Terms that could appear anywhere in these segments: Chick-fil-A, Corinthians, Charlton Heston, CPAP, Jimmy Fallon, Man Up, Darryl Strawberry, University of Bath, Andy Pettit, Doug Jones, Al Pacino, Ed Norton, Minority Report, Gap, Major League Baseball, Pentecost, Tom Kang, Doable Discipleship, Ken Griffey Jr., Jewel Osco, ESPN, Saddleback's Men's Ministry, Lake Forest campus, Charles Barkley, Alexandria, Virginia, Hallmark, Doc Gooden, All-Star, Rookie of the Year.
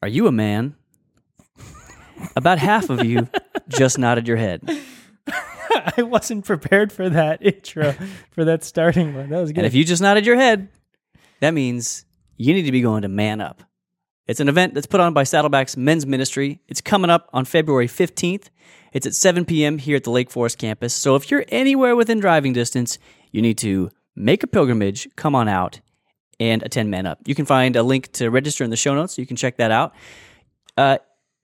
Are you a man? About half of you just nodded your head. I wasn't prepared for that intro, for that starting one. That was good. And if you just nodded your head, that means you need to be going to Man Up. It's an event that's put on by Saddleback's Men's Ministry. It's coming up on February 15th. It's at 7 p.m. here at the Lake Forest campus. So if you're anywhere within driving distance, you need to make a pilgrimage, come on out, and attend Man Up. You can find a link to register in the show notes. You can check that out.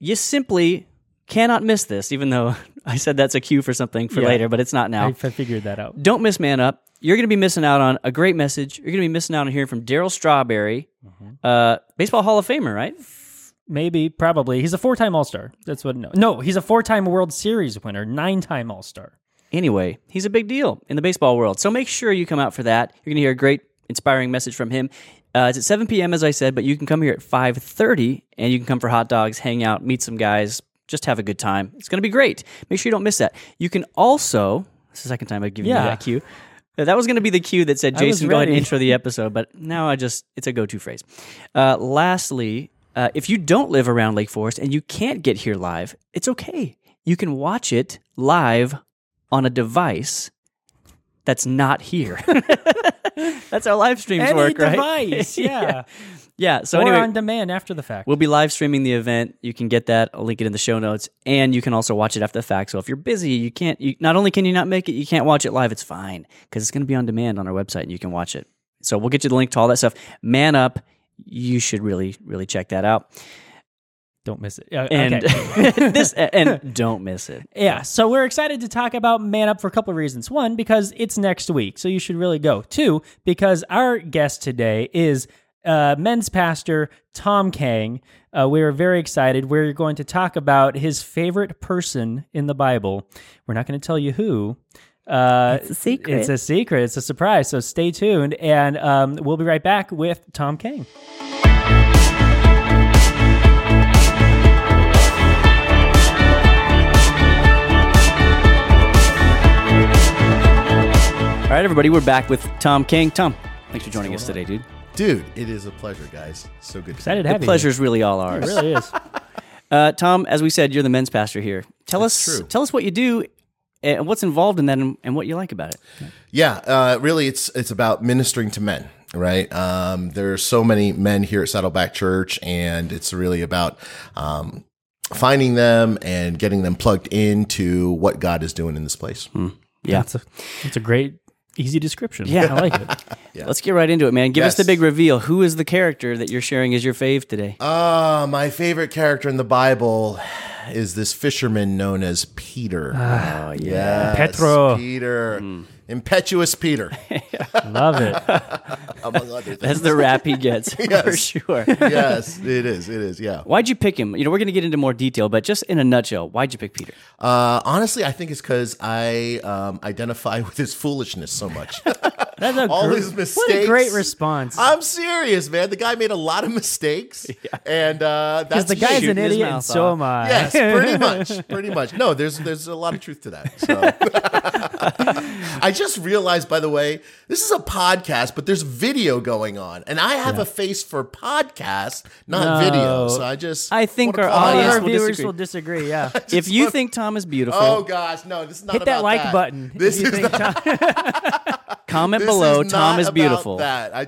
You simply cannot miss this, even though I said that's a cue for something for later, but it's not now. I figured that out. Don't miss Man Up. You're going to be missing out on a great message. You're going to be missing out on hearing from Darryl Strawberry, Baseball Hall of Famer, right? Maybe, probably. He's a four-time All-Star. That's what. No, he's a four-time World Series winner, nine-time All-Star. Anyway, he's a big deal in the baseball world. So make sure you come out for that. You're going to hear a great, inspiring message from him. It's at 7 p.m., as I said, but you can come here at 5:30, and you can come for hot dogs, hang out, meet some guys, just have a good time. It's going to be great. Make sure you don't miss that. You can also... It's the second time I've given you that cue. That was going to be the cue that said, Jason, go ahead and intro the episode, but now it's a go-to phrase. Lastly, if you don't live around Lake Forest and you can't get here live, it's okay. You can watch it live on a device that's not here. That's how live streams work, right? Any device, yeah. So anyway, on demand after the fact. We'll be live streaming the event. You can get that. I'll link it in the show notes, and you can also watch it after the fact. So if you're busy, you can't. Not only can you not make it, you can't watch it live. It's fine because it's going to be on demand on our website, and you can watch it. So we'll get you the link to all that stuff. Man Up. You should really, really check that out. Don't miss it. Okay. Don't miss it. Yeah, so we're excited to talk about Man Up for a couple of reasons. One, because it's next week, so you should really go. Two, because our guest today is men's pastor Tom Kang. We are very excited. We're going to talk about his favorite person in the Bible. We're not going to tell you who. It's a secret. It's a secret. It's a surprise, so stay tuned, and we'll be right back with Tom Kang. All right, everybody, we're back with Tom Kang. Tom, thanks for joining us today, dude. Dude, it is a pleasure, guys. So good. Excited to have you. The pleasure's really all ours. It really is. Tom, as we said, you're the men's pastor here. Tell us what you do and what's involved in that and what you like about it. Yeah, really, it's about ministering to men, right? There are so many men here at Saddleback Church, and it's really about finding them and getting them plugged into what God is doing in this place. Yeah, that's a great... easy description. Yeah, I like it. Yeah. Let's get right into it, man. Give us the big reveal. Who is the character that you're sharing as your fave today? My favorite character in the Bible is this fisherman known as Peter. Petro. Peter. Impetuous Peter. Love it. Among other things. That's the rap he gets, for sure. Yes, it is, yeah. Why'd you pick him? We're going to get into more detail, but just in a nutshell, why'd you pick Peter? Honestly, I think it's because I identify with his foolishness so much. That's all his mistakes. What a great response. I'm serious, man. The guy made a lot of mistakes, and that's because the guy's an idiot, and so am I. Yes, pretty much. No, there's a lot of truth to that. So. I just realized, by the way, this is a podcast, but there's video going on, and I have a face for podcast, not video. So I think our audience, our viewers will disagree. Yeah, if you think Tom is beautiful, oh gosh, no, this is not about that. Hit that like button. Comment below. Tom is beautiful. That I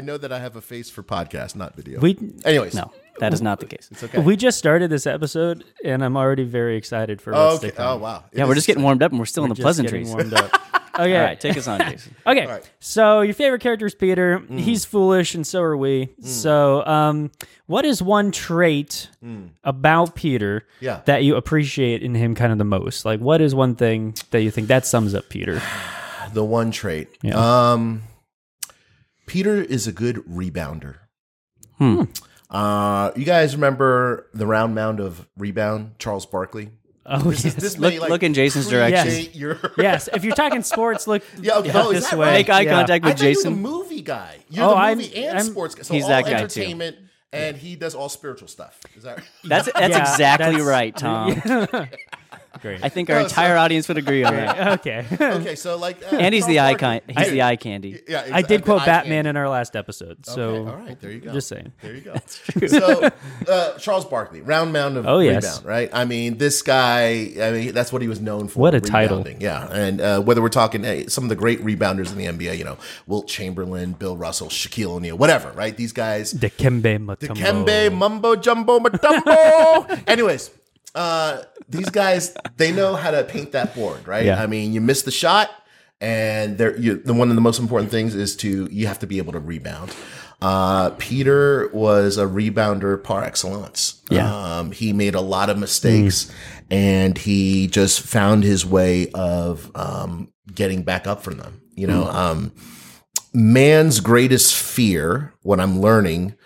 know that I have a face for podcast, not video. Anyways, no, that is not the case. It's okay. We just started this episode, and I'm already very excited for what's to come. Oh wow! We're just getting warmed up, and we're still in the pleasantries. Okay. All right, take us on, Jason. Okay, right. So your favorite character is Peter. He's foolish, and so are we. So what is one trait about Peter that you appreciate in him kind of the most? Like, what is one thing that you think that sums up Peter? The one trait. Yeah. Peter is a good rebounder. You guys remember the round mound of rebound, Charles Barkley? Oh, yes. Look in Jason's direction. Yes, if you're talking sports, look this way. Right? Make eye contact with Jason. You're the movie guy. You're the movie and sports guy. So he's all that guy entertainment, too. And he does all spiritual stuff. Is that right? That's exactly right, Tom. Great. I think our entire audience would agree on that. Okay, so like Andy's Tom the eye candy. He's the eye candy. Yeah, exactly. I did quote Batman in our last episode. So all right, there you go. Just saying, there you go. That's true. So Charles Barkley, round mound of rebound, right? I mean, this guy. I mean, that's what he was known for. What a title! Yeah, and whether we're talking some of the great rebounders in the NBA, you know, Wilt Chamberlain, Bill Russell, Shaquille O'Neal, whatever, right? These guys. Dikembe Mumbo Jumbo Matumbo. Anyways. These guys, they know how to paint that board, right? Yeah. I mean, you miss the shot, and one of the most important things is you have to be able to rebound. Peter was a rebounder par excellence. Yeah. He made a lot of mistakes, and he just found his way of getting back up from them. You know, man's greatest fear, what I'm learning,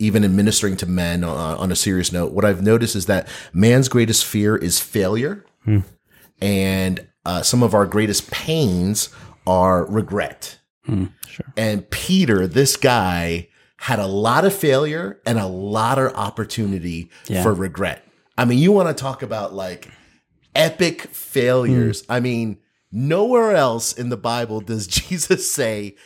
even in ministering to men on a serious note, what I've noticed is that man's greatest fear is failure. And some of our greatest pains are regret. Sure. And Peter, this guy, had a lot of failure and a lot of opportunity for regret. I mean, you want to talk about like epic failures. I mean, nowhere else in the Bible does Jesus say,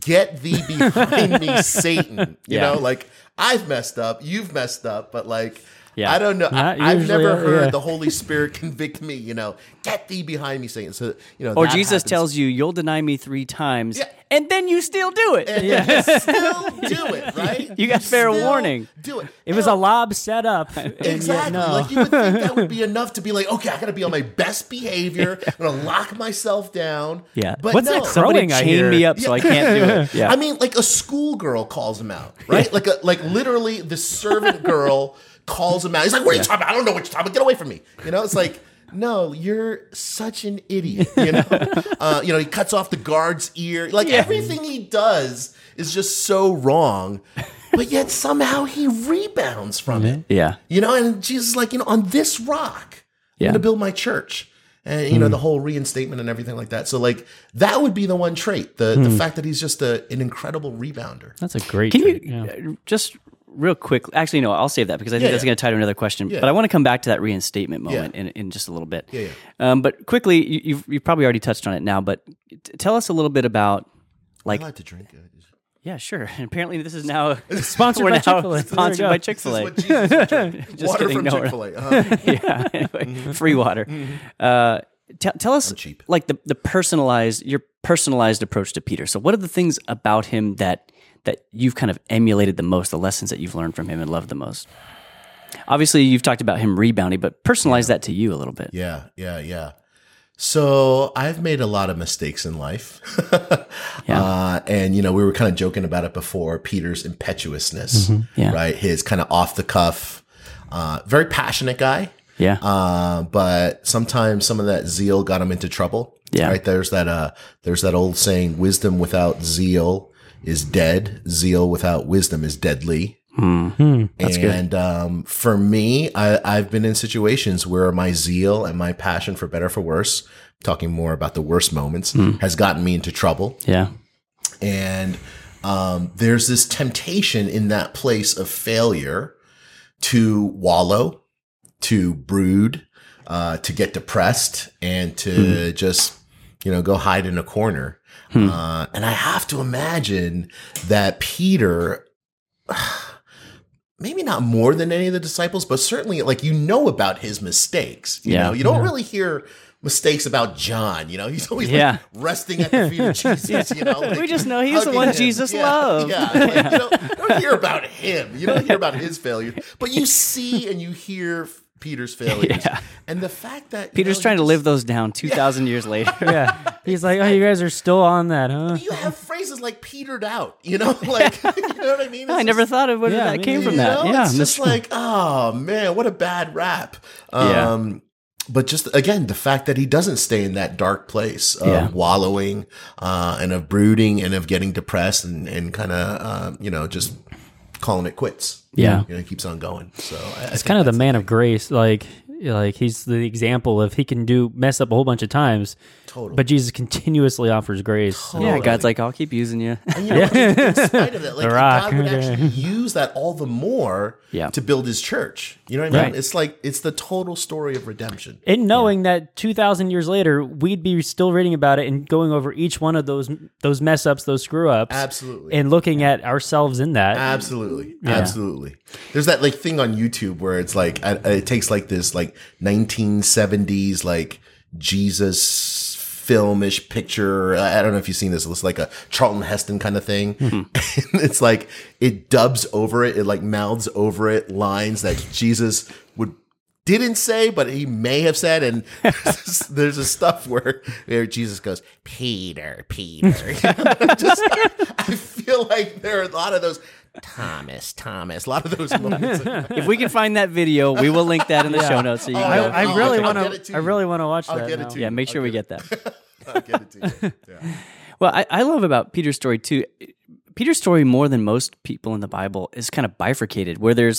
"Get thee behind me, Satan." You know, like, I've messed up, you've messed up, but like, I don't know. I've never heard the Holy Spirit convict me, you know, "Get thee behind me, Satan." So, you know, or Jesus tells you, "You'll deny me 3 times," and then you still do it. And you still do it, right? You got fair warning. Do it. It was a lob set up. Exactly. No. Like, you would think that would be enough to be like, okay, I got to be on my best behavior. I'm going to lock myself down. Yeah. But what's that? Somebody chained me up so I can't do it. Yeah. I mean, like a schoolgirl calls him out, right? Like literally the servant girl calls him out. He's like, "What are you talking about? I don't know what you're talking about. Get away from me." You know, it's like, no, you're such an idiot. You know, you know, he cuts off the guard's ear. Like, everything he does is just so wrong, but yet somehow he rebounds from it. Yeah, you know, and Jesus is like, you know, on this rock, I'm going to build my church, and you know, the whole reinstatement and everything like that. So, like, that would be the one trait: the fact that he's just an incredible rebounder. That's a great. Can trait. You just? Real quick, actually, no, I'll save that because I think that's going to tie to another question. Yeah. But I want to come back to that reinstatement moment in just a little bit. Yeah, yeah. But quickly, you've probably already touched on it now, but tell us a little bit about, like... I like to drink it. Yeah, sure. And apparently this is now sponsored by Chick-fil-A. Sponsored by Chick-fil-A. This is what Jesus would drink. Water from Chick-fil-A. Yeah, anyway, free water. Tell us, like, your personalized approach to Peter. So what are the things about him that you've kind of emulated the most, the lessons that you've learned from him and loved the most? Obviously, you've talked about him rebounding, but personalize that to you a little bit. Yeah. So I've made a lot of mistakes in life. And, you know, we were kind of joking about it before, Peter's impetuousness, right? His kind of off the cuff, very passionate guy. Yeah. But sometimes some of that zeal got him into trouble. Yeah. Right. There's that old saying, wisdom without zeal is dead. Zeal without wisdom is deadly. That's good. For me, I've been in situations where my zeal and my passion, for better or for worse, talking more about the worst moments, has gotten me into trouble. Yeah. And there's this temptation in that place of failure to wallow, to brood, to get depressed, and to just, you know, go hide in a corner. And I have to imagine that Peter, maybe not more than any of the disciples, but certainly, like, you know about his mistakes. You know, you don't really hear mistakes about John. You know, he's always like resting at the feet of Jesus. You know, like, we just know he's the one Jesus loves. Yeah. Like, you don't hear about him. You don't hear about his failures, but you see and you hear Peter's failures, and the fact that Peter's trying to live those down 2,000 years later. He's like, "Oh, you guys are still on that, huh?" You have phrases like "petered out," you know, like, you know what I mean? It's I never thought of whether that came from that. Yeah, it's just like, oh man, what a bad rap. But just again, the fact that he doesn't stay in that dark place of wallowing and of brooding and of getting depressed and kind of you know, just calling it quits. Yeah. You know, it keeps on going. So it's kind of the man of grace. Like, Like, he's the example of he can do mess up a whole bunch of times, totally. But Jesus continuously offers grace. Totally. Yeah, God's like, I'll keep using you. And, you know, in spite of that, like, God would actually use that all the more to build his church. You know what I mean? Right. It's like, it's the total story of redemption. And knowing that 2,000 years later, we'd be still reading about it and going over each one of those mess ups, those screw ups. Absolutely. And looking at ourselves in that. Absolutely. Yeah. Absolutely. There's that like thing on YouTube where it's like, it takes like this, like 1970s, like Jesus filmish picture. I don't know if you've seen this. It looks like a Charlton Heston kind of thing. Mm-hmm. It's like, it dubs over it. It like mouths over it lines that Jesus didn't say, but he may have said, and there's this stuff where Jesus goes, Peter. I feel like there are a lot of those, Thomas, a lot of those moments. If we can find that video, we will link that in the show notes. So you can I really want to watch that. I'll get it to you. Yeah, make sure we get that. I'll get it to you. Yeah. Well, I love about Peter's story too. Peter's story, more than most people in the Bible, is kind of bifurcated, where there's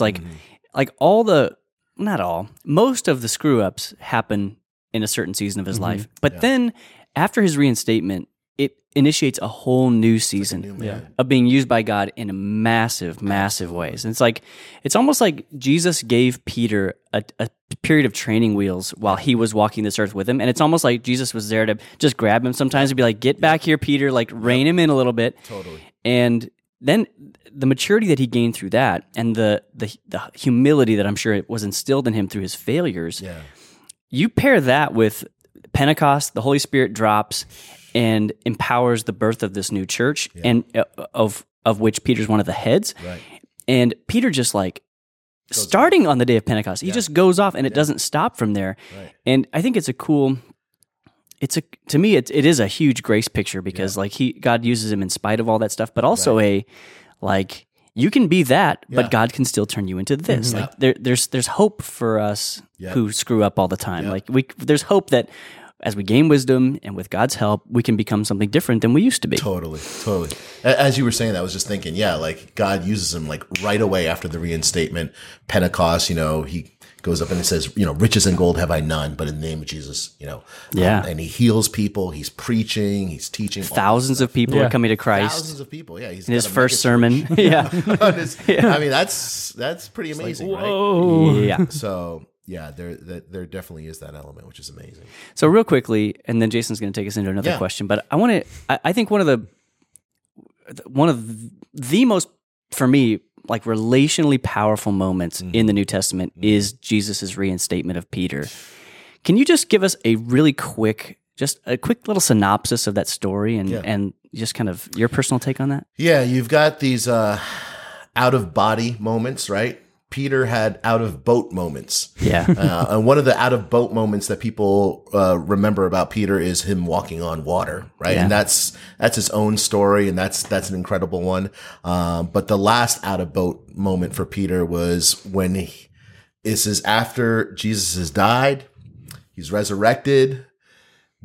most of the screw-ups happen in a certain season of his life. But then, after his reinstatement, it initiates a whole new season of being used by God in massive, massive ways. And it's almost like Jesus gave Peter a period of training wheels while he was walking this earth with him. And it's almost like Jesus was there to just grab him sometimes and be like, get back here, Peter, like rein him in a little bit. Totally. And then the maturity that he gained through that, and the humility that I'm sure it was instilled in him through his failures, you pair that with Pentecost, the Holy Spirit drops and empowers the birth of this new church, and of which Peter's one of the heads. Right. And Peter just starting on the day of Pentecost, he just goes off, and it doesn't stop from there. Right. And I think to me, it is a huge grace picture, because God uses him in spite of all that stuff, but also you can be that, but God can still turn you into this. Yeah. Like there's hope for us who screw up all the time. Yeah. Like there's hope that as we gain wisdom and with God's help, we can become something different than we used to be. Totally. As you were saying that, I was just thinking, God uses him like right away after the reinstatement, Pentecost. You know, he goes up and it says, you know, riches and gold have I none, but in the name of Jesus, you know. And he heals people. He's preaching. He's teaching. Thousands of people are coming to Christ. Thousands of people, He's in his first sermon. I mean, that's pretty amazing, like, whoa. Right? Yeah. So, there definitely is that element, which is amazing. So real quickly, and then Jason's going to take us into another question, but I want to, I think one of the most, for me, like relationally powerful moments in the New Testament is Jesus's reinstatement of Peter. Can you just give us a quick little synopsis of that story and just kind of your personal take on that? Yeah, you've got these out of body moments, right? Peter had out of boat moments. Yeah. And one of the out of boat moments that people remember about Peter is him walking on water, right? Yeah. And that's his own story, and that's an incredible one. But the last out of boat moment for Peter was when this is after Jesus has died, he's resurrected.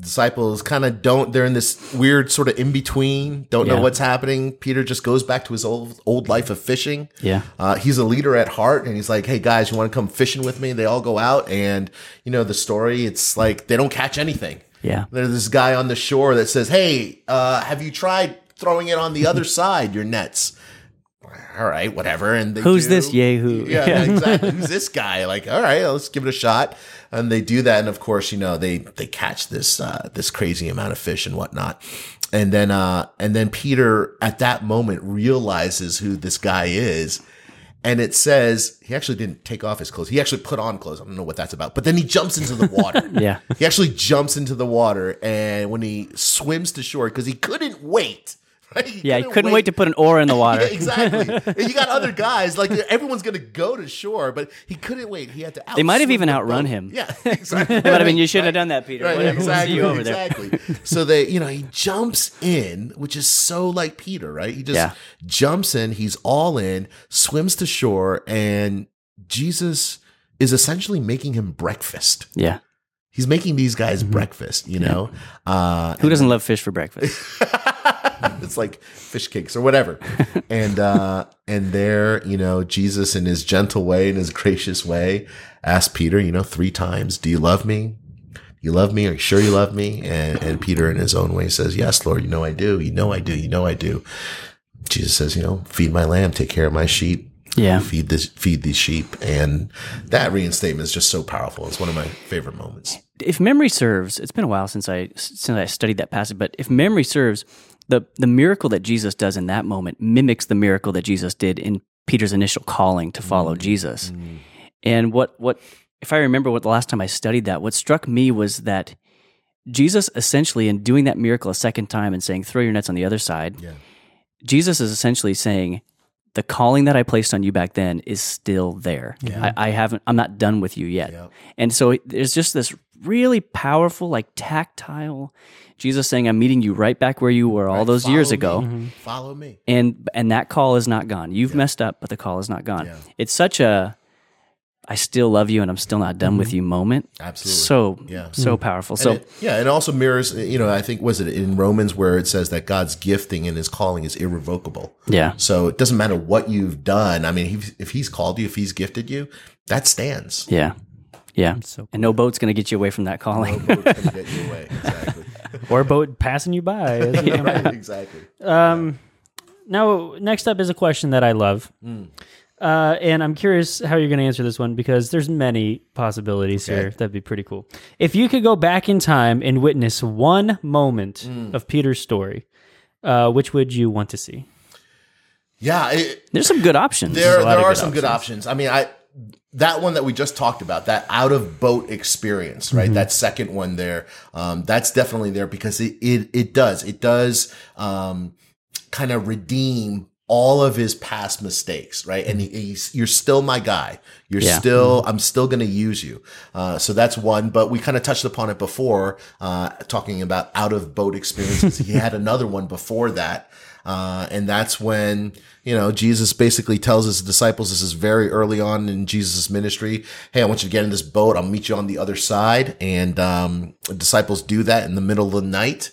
Disciples kind of they're in this weird sort of in between, don't know what's happening. Peter just goes back to his old life of fishing. Yeah. He's a leader at heart, and he's like, hey guys, you want to come fishing with me? They all go out, and you know the story, it's like they don't catch anything. Yeah. There's this guy on the shore that says, hey, have you tried throwing it on the other side, your nets? All right, whatever. And they who's do. This Yahoo? Yeah, exactly. Who's this guy? Like, all right, let's give it a shot. And they do that, and of course, you know, they catch this this crazy amount of fish and whatnot. And then Peter at that moment realizes who this guy is, and it says he actually didn't take off his clothes. He actually put on clothes. I don't know what that's about. But then he jumps into the water. Yeah, he actually jumps into the water, and when he swims to shore because he couldn't wait. Right? He couldn't wait to put an oar in the water. Exactly. And you got other guys, like everyone's going to go to shore, but he couldn't wait. He had to outswim. They might have even outrun him. Yeah, exactly. But I mean, you should have done that, Peter. Right, exactly. See you over there. Exactly. So they, you know, he jumps in, which is so like Peter, right? He just jumps in, he's all in, swims to shore, and Jesus is essentially making him breakfast. Yeah. He's making these guys breakfast, you know? Who doesn't love fish for breakfast? It's like fish cakes or whatever. And there, you know, Jesus in his gentle way, in his gracious way, asked Peter, you know, 3 times, do you love me? You love me? Are you sure you love me? And Peter in his own way says, yes, Lord, you know I do. You know I do. You know I do. Jesus says, you know, feed my lamb, take care of my sheep. Yeah. Feed these sheep. And that reinstatement is just so powerful. It's one of my favorite moments. If memory serves, it's been a while since I studied that passage, but if memory serves, the miracle that Jesus does in that moment mimics the miracle that Jesus did in Peter's initial calling to follow Jesus. Mm. And what if I remember what the last time I studied that, what struck me was that Jesus essentially, in doing that miracle a second time and saying, throw your nets on the other side, yeah, Jesus is essentially saying, the calling that I placed on you back then is still there. Yeah. I'm not done with you yet. Yep. And so there's just this really powerful, like tactile Jesus saying, I'm meeting you right back where you were all those years ago. Mm-hmm. Follow me. And that call is not gone. You've messed up, but the call is not gone. Yeah. It's such a, I still love you and I'm still not done with you moment. Absolutely. So powerful. And so it also mirrors, you know, I think, was it in Romans where it says that God's gifting and his calling is irrevocable. Yeah. So it doesn't matter what you've done. I mean, if he's called you, if he's gifted you, that stands. Yeah. Yeah. So cool. And no boat's going to get you away from that calling. No boat's going to get you away. Exactly. Or a boat passing you by. Yeah, right, exactly. Now, next up is a question that I love. Mm. And I'm curious how you're going to answer this one, because there's many possibilities here. That'd be pretty cool. If you could go back in time and witness one moment of Peter's story, which would you want to see? Yeah. There's some good options. There are some good options. I mean, that one that we just talked about, that out of boat experience, right? Mm-hmm. That second one there, that's definitely there, because it does kind of redeem all of his past mistakes, right? And you're still my guy. I'm still going to use you. So that's one, but we kind of touched upon it before, talking about out of boat experiences. He had another one before that. And that's when, you know, Jesus basically tells his disciples, this is very early on in Jesus' ministry, hey, I want you to get in this boat. I'll meet you on the other side. And, the disciples do that in the middle of the night.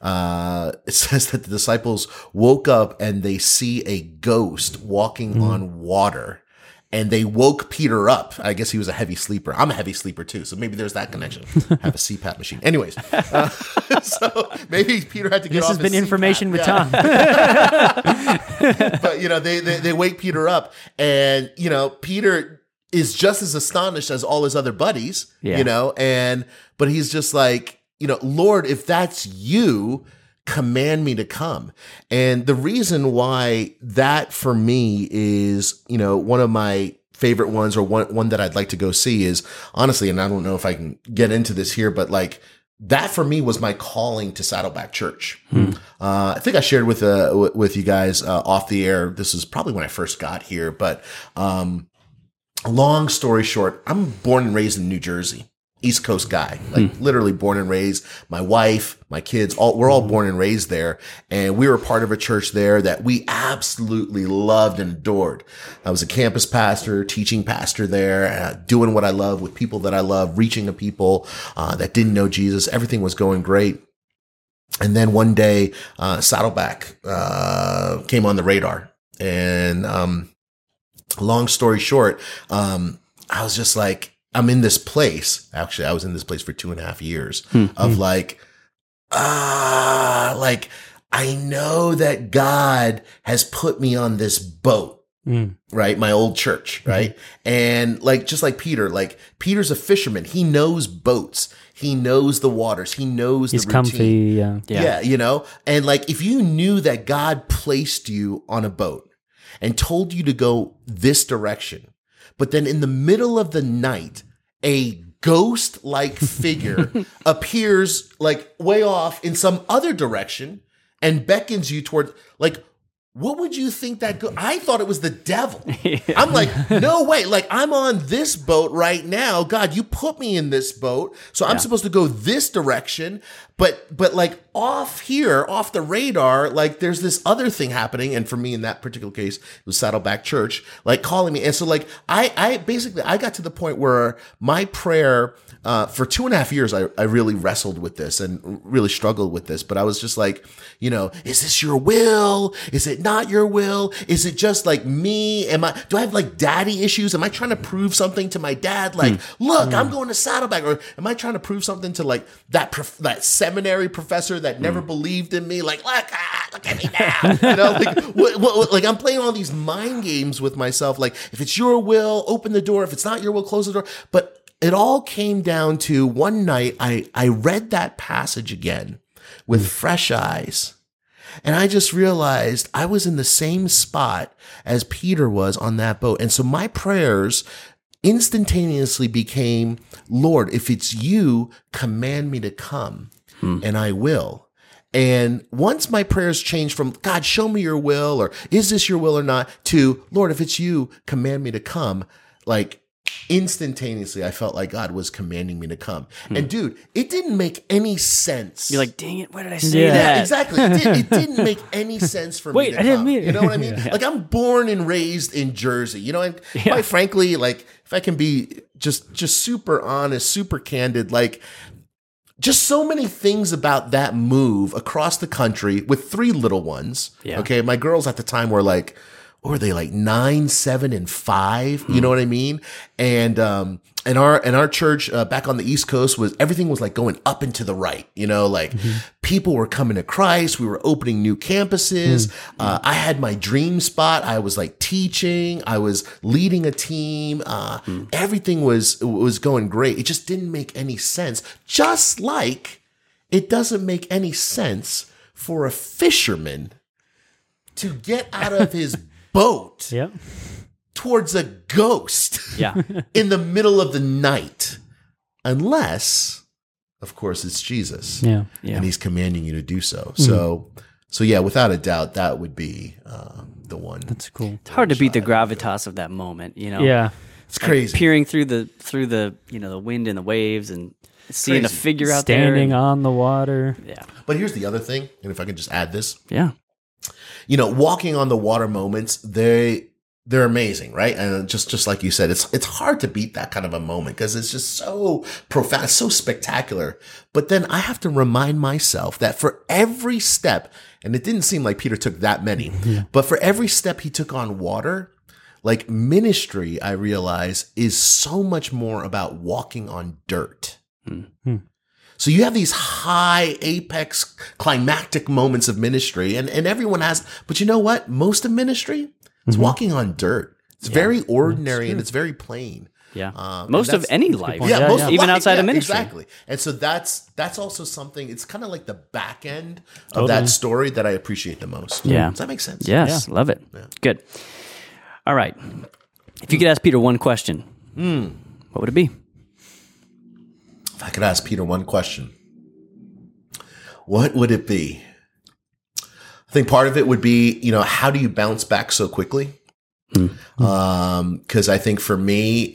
It says that the disciples woke up and they see a ghost walking on water, and they woke Peter up. I guess he was a heavy sleeper. I'm a heavy sleeper too. So maybe there's that connection. I have a CPAP machine. Anyways. So maybe Peter had to get off his CPAP. This has been information with Tom. But you know, they wake Peter up, and you know, Peter is just as astonished as all his other buddies, you know, but he's just like, you know, Lord, if that's you, command me to come. And the reason why that for me is, you know, one of my favorite ones, or one that I'd like to go see, is honestly, and I don't know if I can get into this here, but like, that for me was my calling to Saddleback Church. I think I shared with you guys off the air. This is probably when I first got here, but long story short, I'm born and raised in New Jersey. East Coast guy, like literally born and raised. My wife, my kids, we're all born and raised there. And we were part of a church there that we absolutely loved and adored. I was a campus pastor, teaching pastor there, doing what I love with people that I love, reaching to people that didn't know Jesus. Everything was going great. And then one day, Saddleback came on the radar. And long story short, I was just like, I'm in this place. Actually, I was in this place for 2.5 years of like, I know that God has put me on this boat, right? My old church, right? And like, just like Peter, like Peter's a fisherman. He knows boats. He knows the waters. He knows the routine. He's comfy. Yeah, you know? And like, if you knew that God placed you on a boat and told you to go this direction, but then in the middle of the night, a ghost-like figure appears like way off in some other direction and beckons you toward, like, what would you think that I thought it was the devil. Yeah. I'm like, no way. Like, I'm on this boat right now. God, you put me in this boat. So I'm supposed to go this direction. But like off here, off the radar, like there's this other thing happening. And for me in that particular case, it was Saddleback Church, like calling me. And so like I basically got to the point where my prayer for 2.5 years, I really wrestled with this and really struggled with this. But I was just like, you know, is this your will? Is it not your will? Is it just like me? Do I have like daddy issues? Am I trying to prove something to my dad? Like, look, I'm going to Saddleback. Or am I trying to prove something to like that seminary professor that never believed in me? Like, look at me now. You know, like, like I'm playing all these mind games with myself. Like, if it's your will, open the door. If it's not your will, close the door. But it all came down to one night I read that passage again with fresh eyes. And I just realized I was in the same spot as Peter was on that boat. And so my prayers instantaneously became, Lord, if it's you, command me to come. And I will. And once my prayers changed from, God, show me your will, or is this your will or not, to, Lord, if it's you, command me to come, like instantaneously, I felt like God was commanding me to come. And dude, it didn't make any sense. You're like, dang it, why did I say that? Yeah, exactly. It didn't make any sense for me to come. You know what I mean? Yeah. Like I'm born and raised in Jersey, you know, and quite frankly, like if I can be just super honest, super candid, like just so many things about that move across the country with 3 little ones. Yeah. Okay. My girls at the time were like, or were they like 9, 7, and 5? You know what I mean? And our church back on the East Coast everything was like going up and to the right, you know, like people were coming to Christ. We were opening new campuses. I had my dream spot. I was like teaching. I was leading a team. Everything was going great. It just didn't make any sense. Just like it doesn't make any sense for a fisherman to get out of his boat towards a ghost in the middle of the night, unless, of course, it's Jesus and he's commanding you to do so. So yeah, without a doubt, that would be the one. That's cool. It's hard to beat the gravitas of that moment, you know. Yeah, it's crazy. Like peering through the you know the wind and the waves and seeing a figure out there standing on the water. Yeah, but here's the other thing, and if I can just add this, you know, walking on the water moments, they're amazing, right? And just like you said, it's hard to beat that kind of a moment because it's just so profound, so spectacular. But then I have to remind myself that for every step, and it didn't seem like Peter took that many, but for every step he took on water, like ministry, I realize, is so much more about walking on dirt. So you have these high apex climactic moments of ministry and everyone has, but you know what? Most of ministry is walking on dirt. It's very ordinary and it's very plain. Yeah. Most of any life. Yeah, most of even life, outside of ministry. Exactly. And so that's also something, it's kind of like the back end of that story that I appreciate the most. Yeah. Does that make sense? Yes. Yeah. Love it. Yeah. Good. All right. If you could ask Peter one question, what would it be? If I could ask Peter one question, what would it be? I think part of it would be, you know, how do you bounce back so quickly? Because I think for me,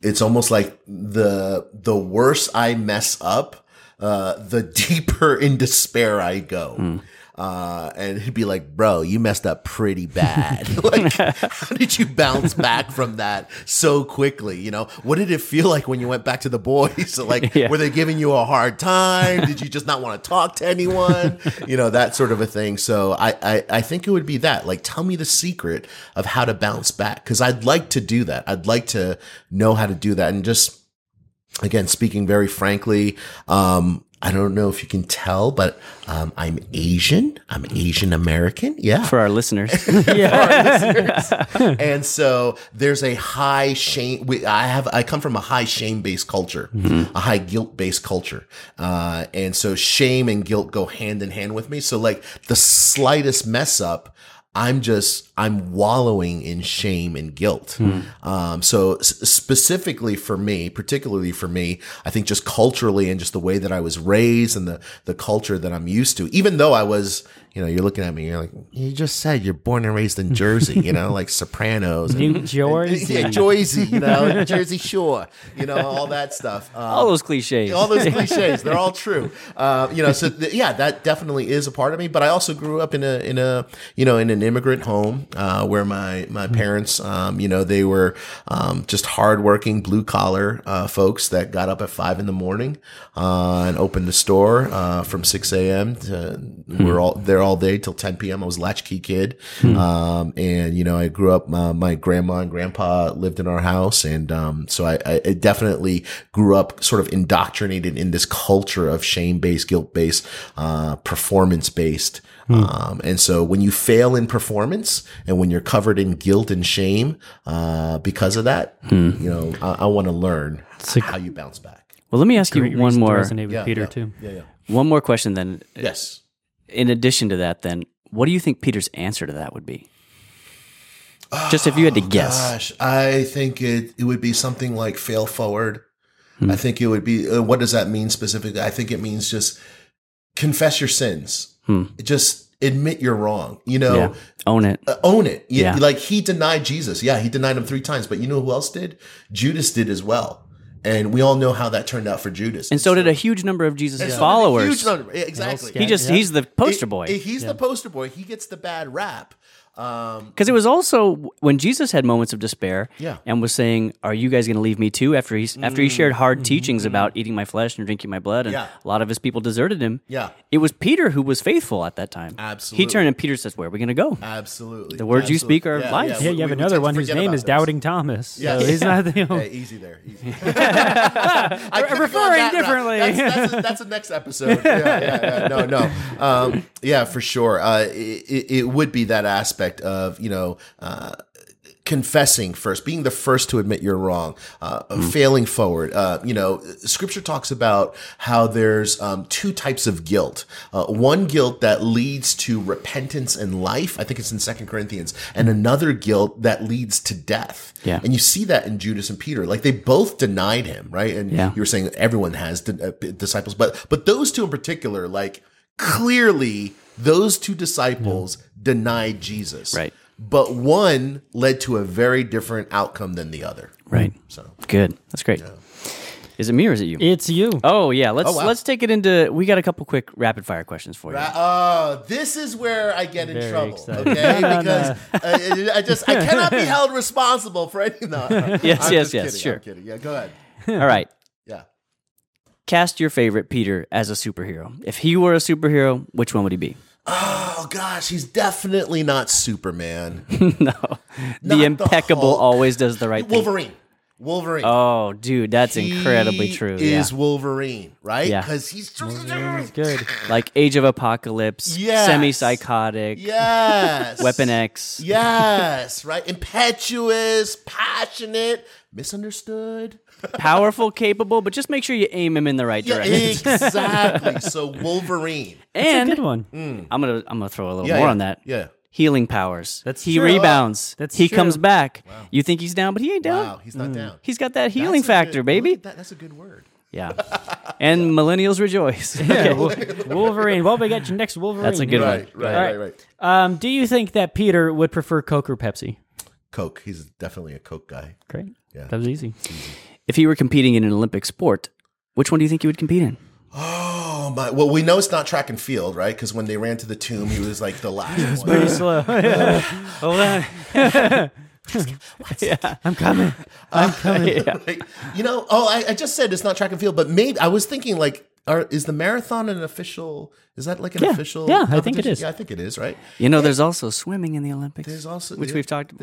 it's almost like the worse I mess up, the deeper in despair I go. And he'd be like, bro, you messed up pretty bad. Like, how did you bounce back from that so quickly? You know, what did it feel like when you went back to the boys? So like, were they giving you a hard time? Did you just not want to talk to anyone? You know, that sort of a thing. So I think it would be that, like, tell me the secret of how to bounce back. Cause I'd like to do that. I'd like to know how to do that. And just, again, speaking very frankly, I don't know if you can tell, but I'm Asian. I'm Asian American. Yeah. For our listeners. And so there's a high shame. I come from a high shame-based culture, a high guilt-based culture. And so shame and guilt go hand in hand with me. So like the slightest mess up, I'm wallowing in shame and guilt. So particularly for me, I think just culturally and just the way that I was raised and the culture that I'm used to, even though I was, you know, you're looking at me, you're like, you just said you're born and raised in Jersey, you know, like Sopranos. Jersey. Yeah, Jersey, you know, Jersey Shore, you know, all that stuff. All those cliches. All those cliches. They're all true. You know, so yeah, that definitely is a part of me. But I also grew up in a you know, in an immigrant home where my parents, you know, they were just hardworking blue collar folks that got up at 5 a.m. And opened the store from 6 a.m. to we're all there all day till 10 p.m. I was a latchkey kid, and you know I grew up. My grandma and grandpa lived in our house, and so I definitely grew up sort of indoctrinated in this culture of shame-based, guilt-based, performance-based. And so when you fail in performance and when you're covered in guilt and shame because of that, you know, I want to learn how you bounce back. Well, let me ask you one more. One more question then. Yes. In addition to that, then, what do you think Peter's answer to that would be? Just if you had to guess. Gosh, I think it would be something like fail forward. I think it would be, what does that mean specifically? I think it means just confess your sins. Just admit you're wrong, you know, own it, Yeah. Like he denied Jesus. Yeah. He denied him 3 times, but you know who else did? Judas did as well. And we all know how that turned out for Judas. And so did a huge number of Jesus' followers. Exactly. He just, he's the poster boy. He's the poster boy. He gets the bad rap. Because it was also when Jesus had moments of despair and was saying, are you guys going to leave me too? After he shared hard teachings about eating my flesh and drinking my blood, and a lot of his people deserted him. Yeah. It was Peter who was faithful at that time. Absolutely. He turned and Peter says, where are we going to go? Absolutely. The words you speak are life. Yeah, you have another one whose name is Doubting Thomas. Yeah. So he's not the only. Hey, easy there. Easy. Referring differently. That's the next episode. Yeah. No. Yeah, for sure. It would be that aspect of, you know, confessing first, being the first to admit you're wrong, failing forward. You know, scripture talks about how there's 2 types of guilt. One guilt that leads to repentance and life. I think it's in 2 Corinthians. And another guilt that leads to death. Yeah. And you see that in Judas and Peter. Like they both denied him, right? And you were saying everyone has disciples. But those two in particular, like clearly those 2 disciples denied Jesus. Right. But one led to a very different outcome than the other. Right. So good. That's great. Yeah. Is it me or is it you? It's you. Oh yeah. Let's take it into, we got a couple quick rapid fire questions for you. This is where I get in trouble. Excited. Okay. Because I cannot be held responsible for anything. Yes. Sure. I'm kidding. Yeah, go ahead. All right. Yeah. Cast your favorite Peter as a superhero. If he were a superhero, which one would he be? Oh gosh, he's definitely not Superman. No, the impeccable Hulk. Always does the right thing. Wolverine. Oh, dude, that's incredibly true. He is Wolverine, right? Yeah, because he's just good. Like Age of Apocalypse, semi-psychotic, Weapon X, right? Impetuous, passionate, misunderstood. Powerful, capable, but just make sure you aim him in the right direction. Exactly. So Wolverine, and that's a good one. I'm gonna throw a little more on that. Yeah, healing powers. He rebounds. That's he true. Comes back. Wow. You think he's down, but he ain't down. Wow, he's not down. He's got that healing factor, baby. That's a good word. Yeah, and millennials rejoice. Wolverine. Well, we got your next Wolverine. That's a good one. Right. Do you think that Peter would prefer Coke or Pepsi? Coke. He's definitely a Coke guy. Great. Yeah, that was easy. If he were competing in an Olympic sport, which one do you think he would compete in? Oh, well, we know it's not track and field, right? Because when they ran to the tomb, he was like the last one. It was pretty slow. Hold on. I'm coming. Like, you know, I just said it's not track and field, but maybe I was thinking like, is the marathon an official? Is that like an official? Yeah, I think it is. Yeah, I think it is, right? You know, there's also swimming in the Olympics. There's also which we've touched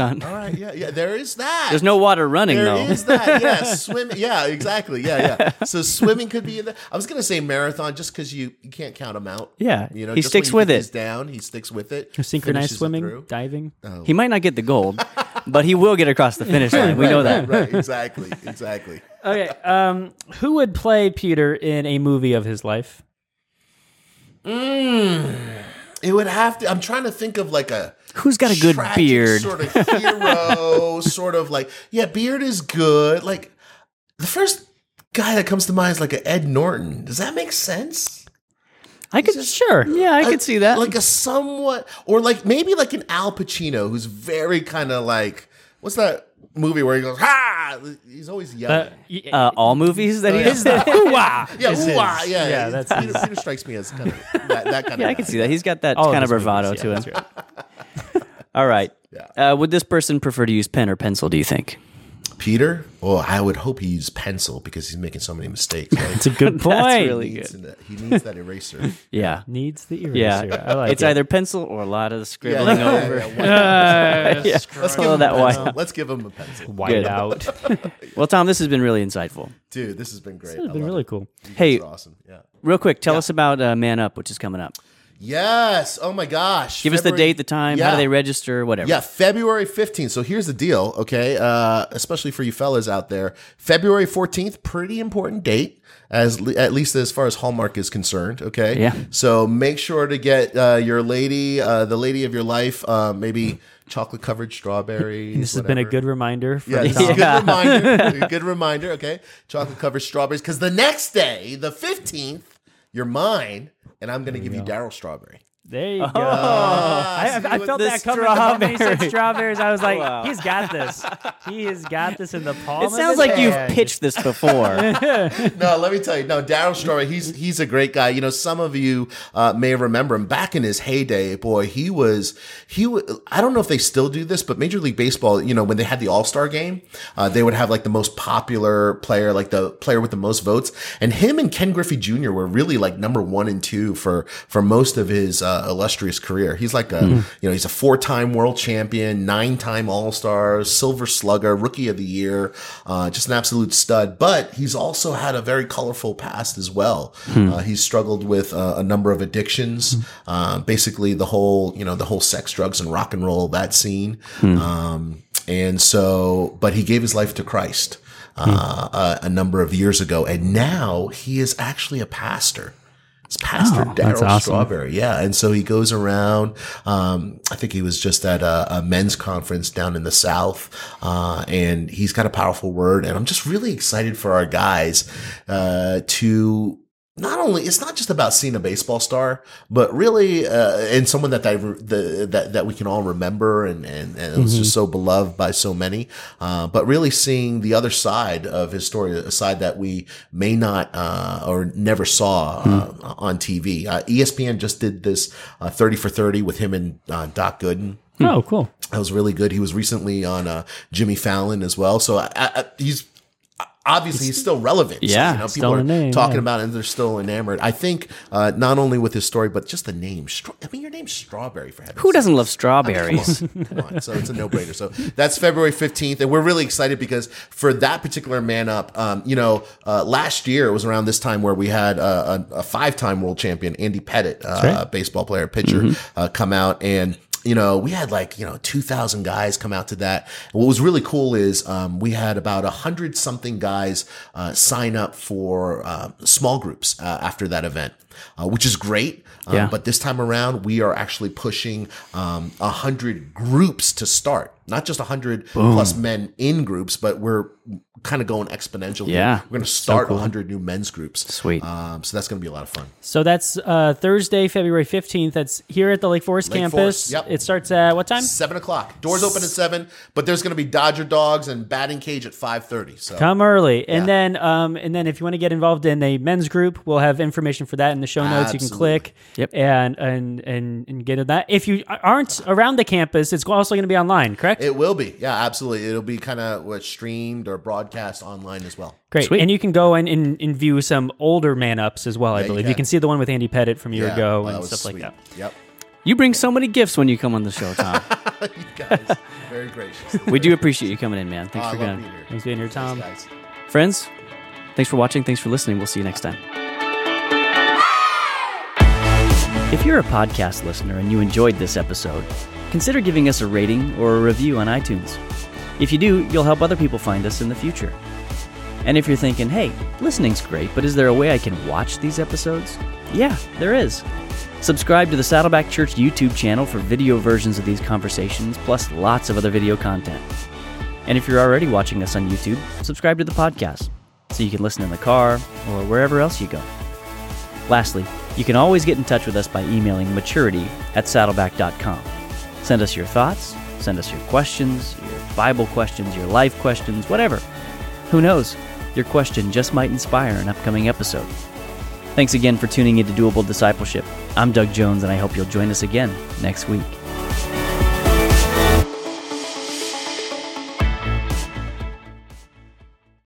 on. All right, there is that. There's no water running though. There is that. Yeah, swimming. Yeah, exactly. Yeah. So swimming could be in there. I was gonna say marathon just because you can't count him out. Yeah, you know, he sticks with it. He's down. He sticks with it. Synchronized swimming, diving. Oh. He might not get the gold, but he will get across the finish line. We know that. Right. Exactly. Okay, who would play Peter in a movie of his life? It would have to. I'm trying to think of like a who's got a good beard, sort of hero, sort of like beard is good. Like the first guy that comes to mind is like an Ed Norton. Does that make sense? I could, sure. Yeah, I could see that. Like a somewhat, or like maybe like an Al Pacino who's very kind of like, what's that movie where he goes, ha! He's always yelling. All movies that he is that. Ooh-wah! Yeah, ooh-wah! Yeah, that's Peter strikes me as kind of that kind of. Yeah, I can see that. He's got that kind of bravado to him. Right. All right. Yeah. Would this person prefer to use pen or pencil, do you think? Peter? Oh, I would hope he used pencil because he's making so many mistakes. Right? That's a good point. That's really good. He needs that eraser. Yeah. Needs the eraser. Yeah. I like it's either pencil or a lot of scribbling over. Yeah. Let's give him a pencil. White out. Well, Tom, this has been really insightful. Dude, this has been great. This has been really cool. Hey, awesome. Yeah. Real quick, tell us about Man Up, which is coming up. Yes. Oh, my gosh. Give us the date, the time. Yeah. How do they register? Whatever. Yeah, February 15th. So here's the deal, okay, especially for you fellas out there. February 14th, pretty important date, at least as far as Hallmark is concerned, okay? Yeah. So make sure to get your lady, the lady of your life, maybe chocolate-covered strawberries. This has been a good reminder. A good reminder, okay? Chocolate-covered strawberries. Because the next day, the 15th, you're mine. And I'm going to give you Darryl Strawberry. There you go. I felt that coming. When he said strawberries, I was like, he's got this. He has got this in the palm. It sounds like you've pitched this before. No, let me tell you. No, Darryl Strawberry, he's a great guy. You know, some of you may remember him back in his heyday. Boy, I don't know if they still do this, but Major League Baseball, you know, when they had the All-Star game, they would have like the most popular player, like the player with the most votes. And him and Ken Griffey Jr. were really like number 1 and 2 for most of his illustrious career. He's like he's a 4-time world champion, 9-time All-Star, Silver Slugger, Rookie of the Year, just an absolute stud. But he's also had a very colorful past as well. He's struggled with a number of addictions, basically the whole sex, drugs, and rock and roll, that scene. And so, but he gave his life to Christ a number of years ago. And now he is actually a pastor. It's Pastor Darryl Strawberry, yeah. And so he goes around. I think he was just at a men's conference down in the South, and he's got a powerful word. And I'm just really excited for our guys to not only – it's not just about seeing a baseball star, but really and someone that we can all remember and it was just so beloved by so many, but really seeing the other side of his story, a side that we may not or never saw on TV. ESPN just did this 30 for 30 with him and Doc Gooden. Oh, cool. That was really good. He was recently on Jimmy Fallon as well. So he's – obviously, he's still relevant. Yeah, you know, people are talking about it, and they're still enamored. I think not only with his story, but just the name. Your name's Strawberry, for heaven's sake. Who doesn't love strawberries? Come on. So it's a no-brainer. So that's February 15th, and we're really excited because for that particular Man Up, last year it was around this time where we had a 5-time world champion, Andy Pettit, baseball player, pitcher, come out and. You know, we had 2,000 guys come out to that. What was really cool is we had about 100-something guys sign up for small groups after that event, which is great. But this time around, we are actually pushing 100 groups to start. Not just 100 plus men in groups, but we're kind of going exponential. Yeah. We're going to start 100 new men's groups. Sweet. So that's going to be a lot of fun. So that's Thursday, February 15th. That's here at the Lake Forest campus. Yep. It starts at what time? 7 o'clock. Doors open at 7, but there's going to be Dodger dogs and batting cage at 5:30. So come early. Yeah. And then if you want to get involved in a men's group, we'll have information for that in the show notes. Absolutely. You can click and get to that. If you aren't around the campus, it's also going to be online, correct? It will be. Yeah, absolutely. It'll be kind of streamed or broadcast online as well. Great. Sweet. And you can go and view some older Man-Ups as well, I believe. You can see the one with Andy Pettit from a year ago and stuff like that. Yep. You bring so many gifts when you come on the show, Tom. You guys, very gracious. We do appreciate you coming in, man. Thanks for coming. Thanks for being here, Tom. Thanks, friends, thanks for watching. Thanks for listening. We'll see you next time. If you're a podcast listener and you enjoyed this episode, consider giving us a rating or a review on iTunes. If you do, you'll help other people find us in the future. And if you're thinking, hey, listening's great, but is there a way I can watch these episodes? Yeah, there is. Subscribe to the Saddleback Church YouTube channel for video versions of these conversations, plus lots of other video content. And if you're already watching us on YouTube, subscribe to the podcast, so you can listen in the car or wherever else you go. Lastly, You can always get in touch with us by emailing maturity@saddleback.com. Send us your thoughts, send us your questions, your Bible questions, your life questions, whatever. Who knows? Your question just might inspire an upcoming episode. Thanks again for tuning into Doable Discipleship. I'm Doug Jones, and I hope you'll join us again next week.